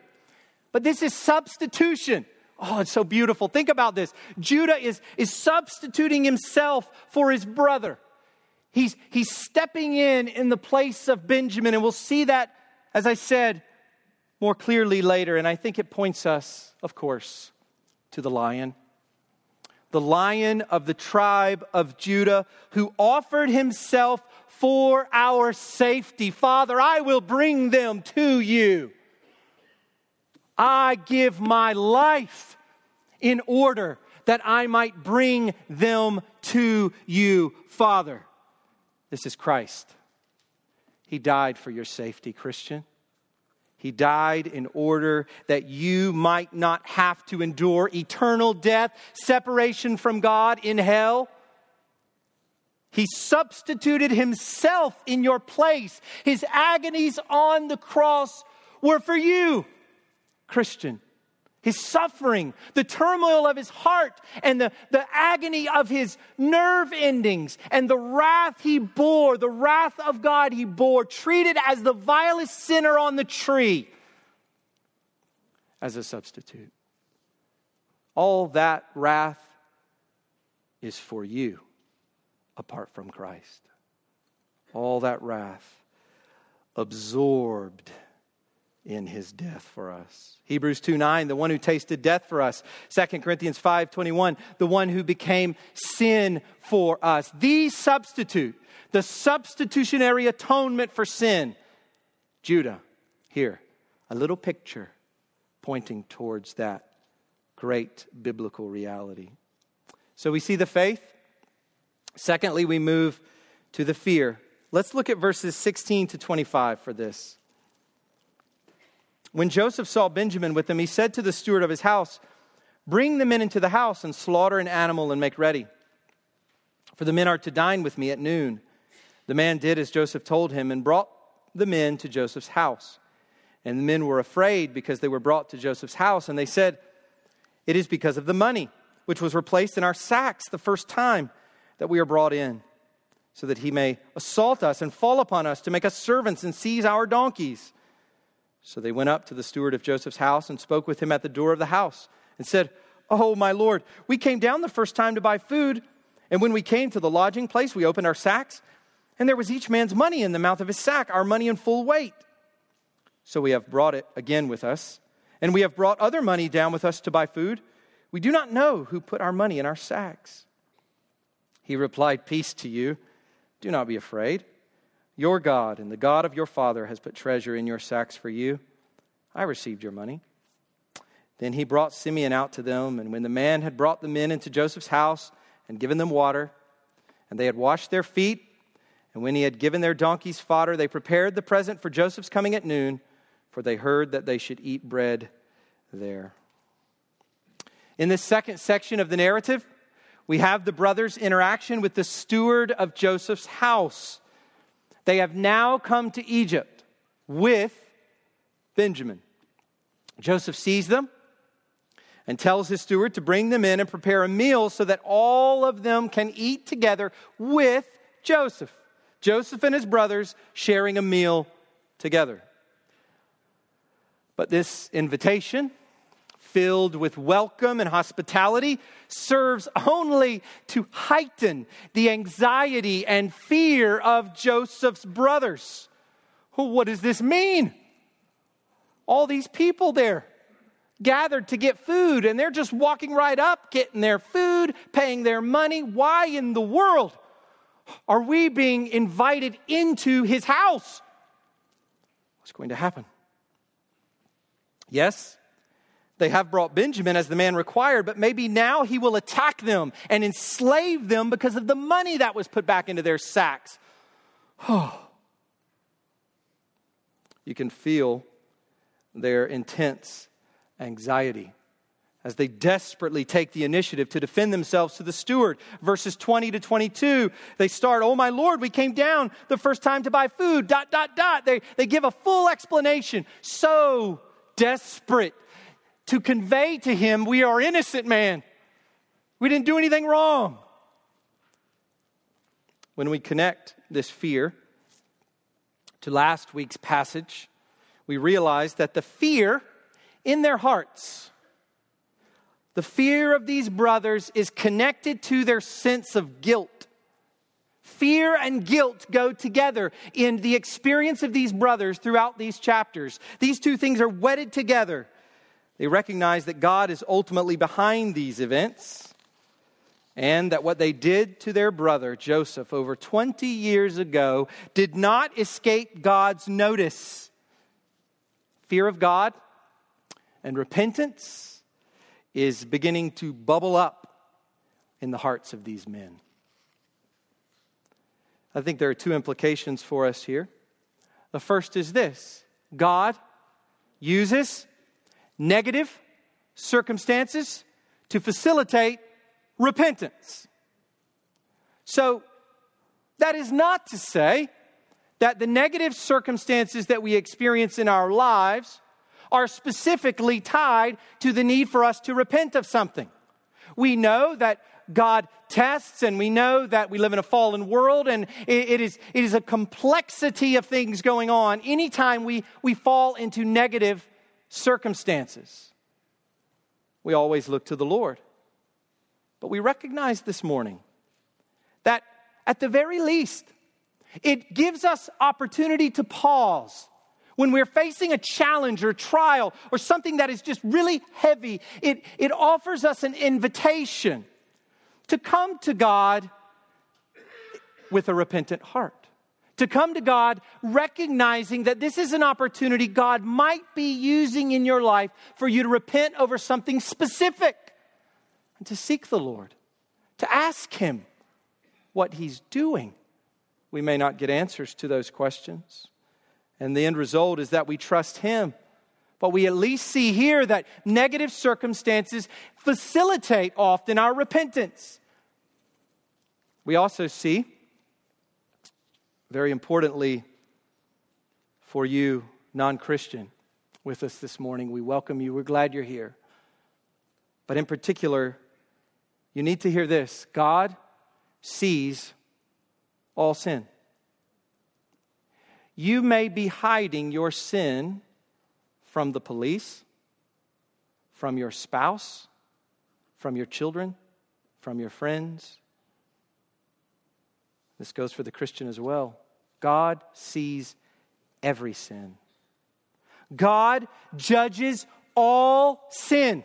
But this is substitution. Oh, it's so beautiful. Think about this. Judah is substituting himself for his brother. He's stepping in the place of Benjamin. And we'll see that, as I said, more clearly later. And I think it points us, of course, to the lion. The lion of the tribe of Judah, who offered himself for our safety. Father, I will bring them to you. I give my life in order that I might bring them to you, Father. This is Christ. He died for your safety, Christian. He died in order that you might not have to endure eternal death, separation from God in hell. He substituted himself in your place. His agonies on the cross were for you, Christian. His suffering, the turmoil of his heart, and the agony of his nerve endings, and the wrath he bore, the wrath of God he bore, treated as the vilest sinner on the tree as a substitute. All that wrath is for you apart from Christ. All that wrath absorbed in his death for us. Hebrews 2:9, the one who tasted death for us. 2 Corinthians 5:21, the one who became sin for us. The substitute, the substitutionary atonement for sin. Judah, here, a little picture pointing towards that great biblical reality. So we see the faith. Secondly, we move to the fear. Let's look at verses 16 to 25 for this. When Joseph saw Benjamin with them, he said to the steward of his house, "Bring the men into the house and slaughter an animal and make ready. For the men are to dine with me at noon." The man did as Joseph told him and brought the men to Joseph's house. And the men were afraid because they were brought to Joseph's house. And they said, "It is because of the money which was replaced in our sacks the first time that we are brought in, so that he may assault us and fall upon us to make us servants and seize our donkeys." So they went up to the steward of Joseph's house and spoke with him at the door of the house and said, "Oh, my lord, we came down the first time to buy food. And when we came to the lodging place, we opened our sacks. And there was each man's money in the mouth of his sack, our money in full weight. So we have brought it again with us. And we have brought other money down with us to buy food. We do not know who put our money in our sacks." He replied, "Peace to you. Do not be afraid. Your God and the God of your father has put treasure in your sacks for you. I received your money. Then he brought Simeon out to them, and when the man had brought the men into Joseph's house and given them water, and they had washed their feet, and when he had given their donkeys fodder, they prepared the present for Joseph's coming at noon, for they heard that they should eat bread there. In this second section of the narrative, we have the brothers' interaction with the steward of Joseph's house. They have now come to Egypt with Benjamin. Joseph sees them and tells his steward to bring them in and prepare a meal so that all of them can eat together with Joseph. Joseph and his brothers sharing a meal together. But this invitation, filled with welcome and hospitality, serves only to heighten the anxiety and fear of Joseph's brothers. What does this mean? All these people there gathered to get food, and they're just walking right up, getting their food, paying their money. Why in the world are we being invited into his house? What's going to happen? Yes, they have brought Benjamin as the man required, but maybe now he will attack them and enslave them because of the money that was put back into their sacks. Oh. You can feel their intense anxiety as they desperately take the initiative to defend themselves to the steward. Verses 20 to 22, they start, "Oh my Lord, we came down the first time to buy food," ... They give a full explanation, so desperate to convey to him, we are innocent, man. We didn't do anything wrong. When we connect this fear to last week's passage, we realize that the fear in their hearts, the fear of these brothers, is connected to their sense of guilt. Fear and guilt go together in the experience of these brothers throughout these chapters. These two things are wedded together. They recognize that God is ultimately behind these events and that what they did to their brother, Joseph, over 20 years ago did not escape God's notice. Fear of God and repentance is beginning to bubble up in the hearts of these men. I think there are two implications for us here. The first is this: God uses negative circumstances to facilitate repentance. So that is not to say that the negative circumstances that we experience in our lives are specifically tied to the need for us to repent of something. We know that God tests, and we know that we live in a fallen world, and it is a complexity of things going on anytime we fall into negative circumstances. We always look to the Lord. But we recognize this morning that at the very least, it gives us opportunity to pause when we're facing a challenge or trial or something that is just really heavy. It offers us an invitation to come to God with a repentant heart. To come to God recognizing that this is an opportunity God might be using in your life for you to repent over something specific. And to seek the Lord. To ask Him what He's doing. We may not get answers to those questions. And the end result is that we trust Him. But we at least see here that negative circumstances facilitate often our repentance. We also see, very importantly, for you, non-Christian, with us this morning, we welcome you. We're glad you're here. But in particular, you need to hear this. God sees all sin. You may be hiding your sin from the police, from your spouse, from your children, from your friends. This goes for the Christian as well. God sees every sin. God judges all sin.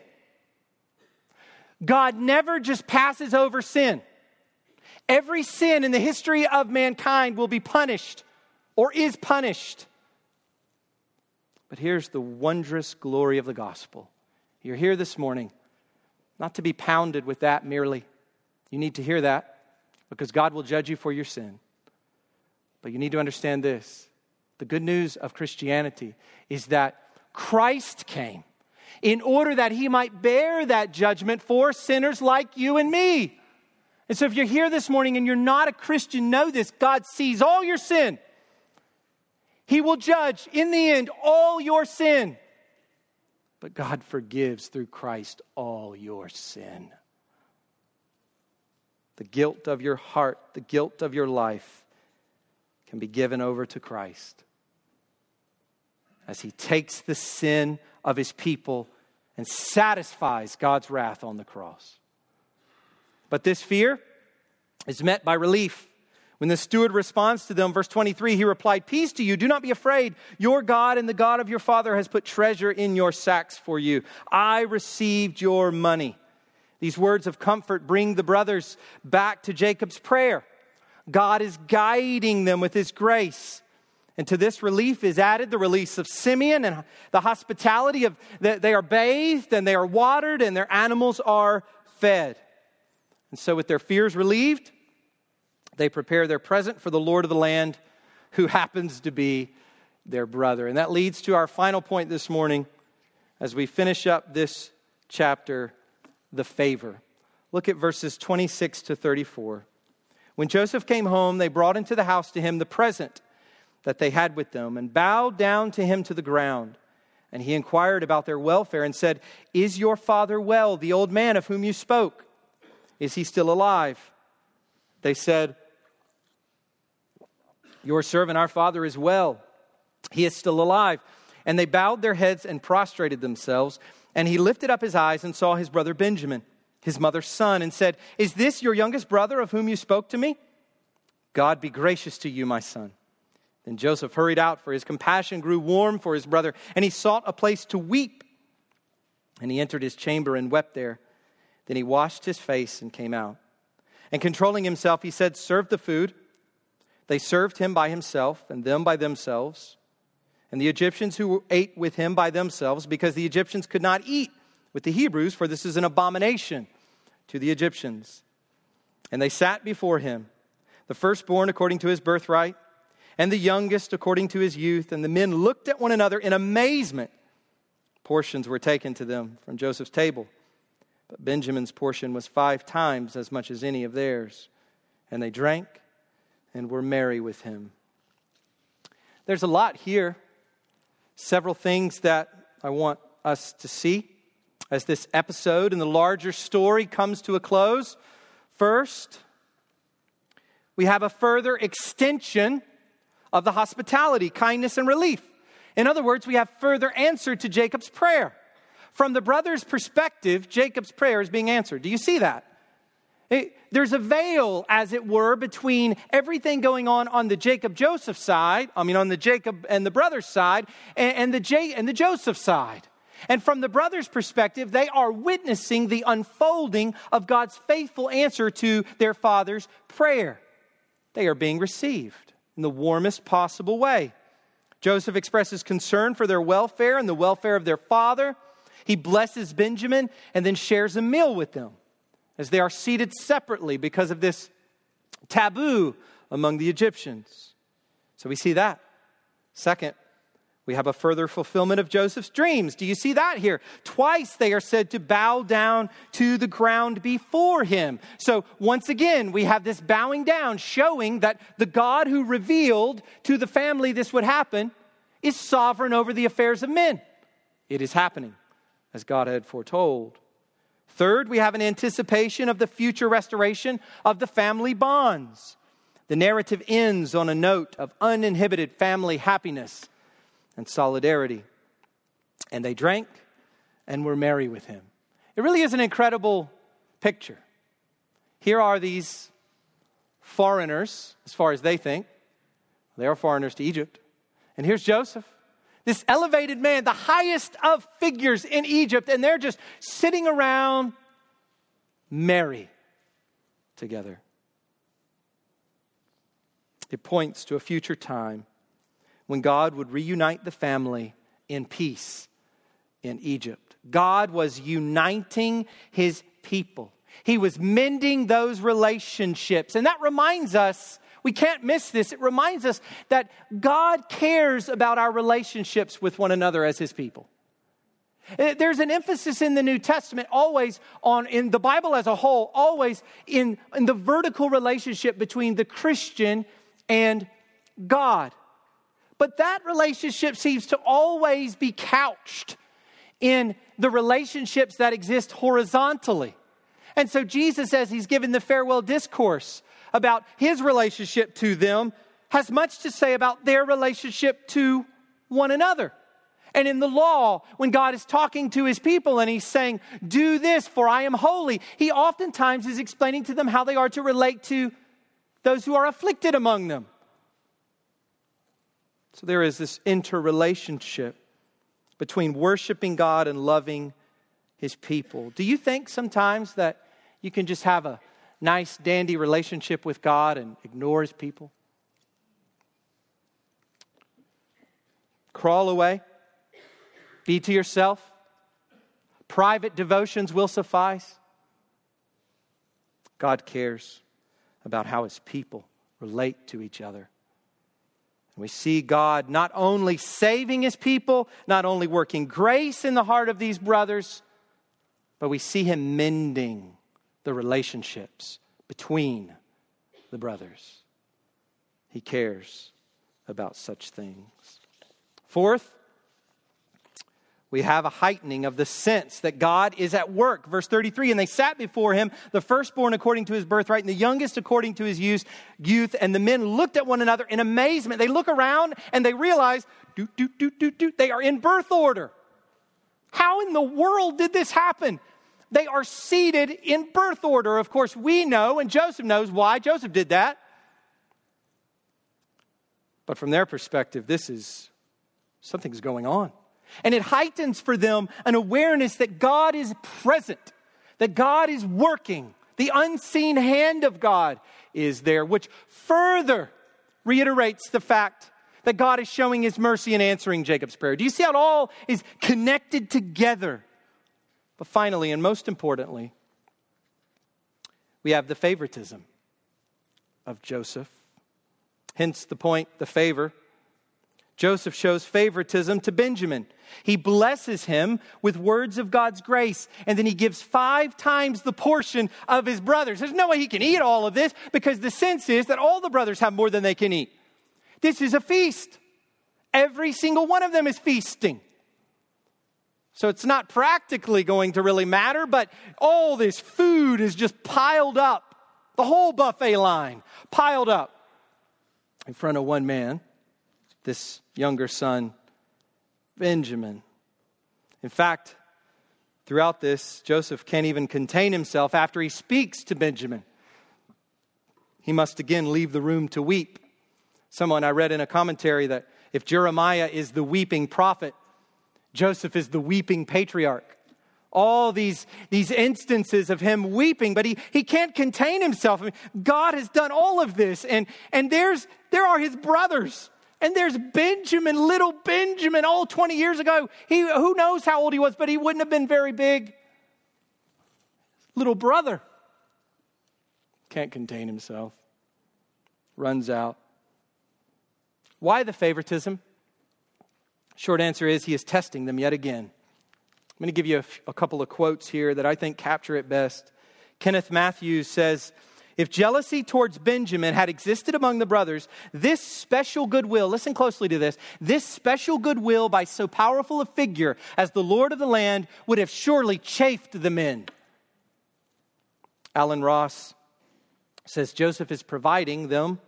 God never just passes over sin. Every sin in the history of mankind will be punished or is punished. But here's the wondrous glory of the gospel. You're here this morning, not to be pounded with that merely. You need to hear that because God will judge you for your sin. But you need to understand this. The good news of Christianity is that Christ came in order that he might bear that judgment for sinners like you and me. And so if you're here this morning and you're not a Christian, know this. God sees all your sin. He will judge in the end all your sin. But God forgives through Christ all your sin. The guilt of your heart, the guilt of your life can be given over to Christ as he takes the sin of his people and satisfies God's wrath on the cross. But this fear is met by relief. When the steward responds to them, verse 23, he replied, "Peace to you. Do not be afraid. Your God and the God of your father has put treasure in your sacks for you. I received your money." These words of comfort bring the brothers back to Jacob's prayer. God is guiding them with his grace. And to this relief is added the release of Simeon and the hospitality of that they are bathed and they are watered and their animals are fed. And so with their fears relieved, they prepare their present for the Lord of the land, who happens to be their brother. And that leads to our final point this morning as we finish up this chapter, the favor. Look at verses 26 to 34. When Joseph came home, they brought into the house to him the present that they had with them and bowed down to him to the ground. And he inquired about their welfare and said, "Is your father well, the old man of whom you spoke? Is he still alive?" They said, "Your servant, our father, is well. He is still alive." And they bowed their heads and prostrated themselves. And he lifted up his eyes and saw his brother Benjamin, his mother's son, and said, "Is this your youngest brother of whom you spoke to me? God be gracious to you, my son." Then Joseph hurried out, for his compassion grew warm for his brother, and he sought a place to weep. And he entered his chamber and wept there. Then he washed his face and came out. And controlling himself, he said, "Serve the food." They served him by himself and them by themselves. And the Egyptians who ate with him by themselves, because the Egyptians could not eat with the Hebrews, for this is an abomination to the Egyptians. And they sat before him, the firstborn according to his birthright, and the youngest according to his youth. And the men looked at one another in amazement. Portions were taken to them from Joseph's table. But Benjamin's portion was 5 times as much as any of theirs. And they drank and were merry with him. There's a lot here. Several things that I want us to see as this episode and the larger story comes to a close. First, we have a further extension of the hospitality, kindness, and relief. In other words, we have further answer to Jacob's prayer. From the brother's perspective, Jacob's prayer is being answered. Do you see that? There's a veil, as it were, between everything going on the Jacob-Joseph side, on the Jacob and the brother's side, and the Joseph side. And from the brother's perspective, they are witnessing the unfolding of God's faithful answer to their father's prayer. They are being received in the warmest possible way. Joseph expresses concern for their welfare and the welfare of their father. He blesses Benjamin and then shares a meal with them as they are seated separately because of this taboo among the Egyptians. So we see that. Second, we have a further fulfillment of Joseph's dreams. Do you see that here? Twice they are said to bow down to the ground before him. So once again, we have this bowing down showing that the God who revealed to the family this would happen is sovereign over the affairs of men. It is happening as God had foretold. Third, we have an anticipation of the future restoration of the family bonds. The narrative ends on a note of uninhibited family happiness and solidarity. And they drank and were merry with him. It really is an incredible picture. Here are these foreigners, as far as they think. They are foreigners to Egypt. And here's Joseph, this elevated man, the highest of figures in Egypt, and they're just sitting around merry together. It points to a future time when God would reunite the family in peace in Egypt. God was uniting his people. He was mending those relationships. And that reminds us, we can't miss this. It reminds us that God cares about our relationships with one another as his people. There's an emphasis in the New Testament always on, in the Bible as a whole, always in the vertical relationship between the Christian and God. But that relationship seems to always be couched in the relationships that exist horizontally. And so Jesus, as he's given the farewell discourse about his relationship to them, has much to say about their relationship to one another. And in the law, when God is talking to his people and he's saying, do this for I am holy, he oftentimes is explaining to them how they are to relate to those who are afflicted among them. So there is this interrelationship between worshiping God and loving his people. Do you think sometimes that you can just have a nice, dandy relationship with God and ignore his people? Crawl away. Be to yourself. Private devotions will suffice. God cares about how his people relate to each other. We see God not only saving his people, not only working grace in the heart of these brothers, but we see him mending the relationships between the brothers. He cares about such things. Fourth, we have a heightening of the sense that God is at work. Verse 33, and they sat before him, the firstborn according to his birthright, and the youngest according to his youth. And the men looked at one another in amazement. They look around and they realize, they are in birth order. How in the world did this happen? They are seated in birth order. Of course, we know, and Joseph knows why Joseph did that. But from their perspective, something's going on. And it heightens for them an awareness that God is present, that God is working. The unseen hand of God is there, which further reiterates the fact that God is showing his mercy and answering Jacob's prayer. Do you see how it all is connected together? But finally, and most importantly, we have the favoritism of Joseph. Hence the point, the favor. Joseph shows favoritism to Benjamin. He blesses him with words of God's grace, and then he gives 5 times the portion of his brothers. There's no way he can eat all of this, because the sense is that all the brothers have more than they can eat. This is a feast. Every single one of them is feasting. So it's not practically going to really matter, but all this food is just piled up. The whole buffet line piled up in front of one man, this younger son, Benjamin. In fact, throughout this, Joseph can't even contain himself after he speaks to Benjamin. He must again leave the room to weep. Someone I read in a commentary that if Jeremiah is the weeping prophet, Joseph is the weeping patriarch. All these instances of him weeping, but he can't contain himself. I mean, God has done all of this, and there are his brothers. And there's Benjamin, little Benjamin, all 20 years ago. Who knows how old he was, but he wouldn't have been very big. Little brother. Can't contain himself. Runs out. Why the favoritism? Short answer is he is testing them yet again. I'm going to give you a couple of quotes here that I think capture it best. Kenneth Matthews says, if jealousy towards Benjamin had existed among the brothers, this special goodwill, listen closely to this, this special goodwill by so powerful a figure as the Lord of the land would have surely chafed the men. Alan Ross says Joseph is providing them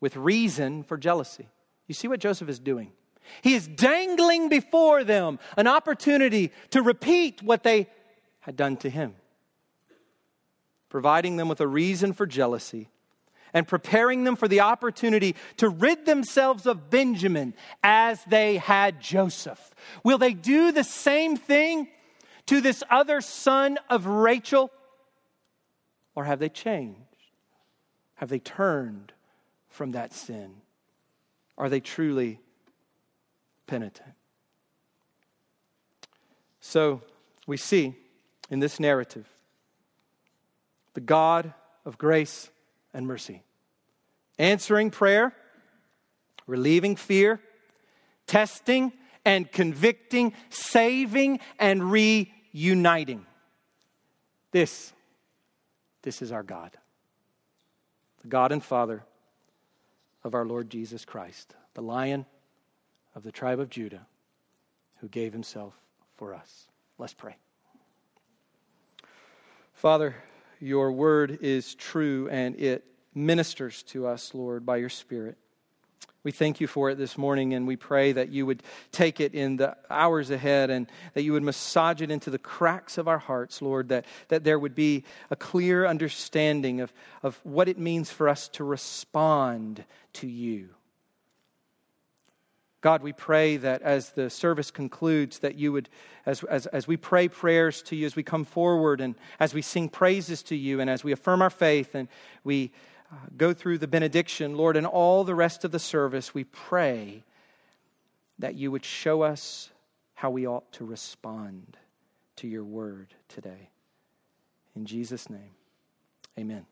with reason for jealousy. You see what Joseph is doing? He is dangling before them an opportunity to repeat what they had done to him, providing them with a reason for jealousy and preparing them for the opportunity to rid themselves of Benjamin as they had Joseph. Will they do the same thing to this other son of Rachel? Or have they changed? Have they turned from that sin? Are they truly penitent? So we see in this narrative the God of grace and mercy, answering prayer, relieving fear, testing and convicting, saving and reuniting. This is our God, the God and Father of our Lord Jesus Christ, the Lion of the tribe of Judah, who gave himself for us. Let's pray. Father, your word is true and it ministers to us, Lord, by your Spirit. We thank you for it this morning, and we pray that you would take it in the hours ahead and that you would massage it into the cracks of our hearts, Lord, that there would be a clear understanding of what it means for us to respond to you. God, we pray that as the service concludes, that you would, as we pray prayers to you, as we come forward and as we sing praises to you and as we affirm our faith and we go through the benediction, Lord, and all the rest of the service, we pray that you would show us how we ought to respond to your word today. In Jesus' name, amen.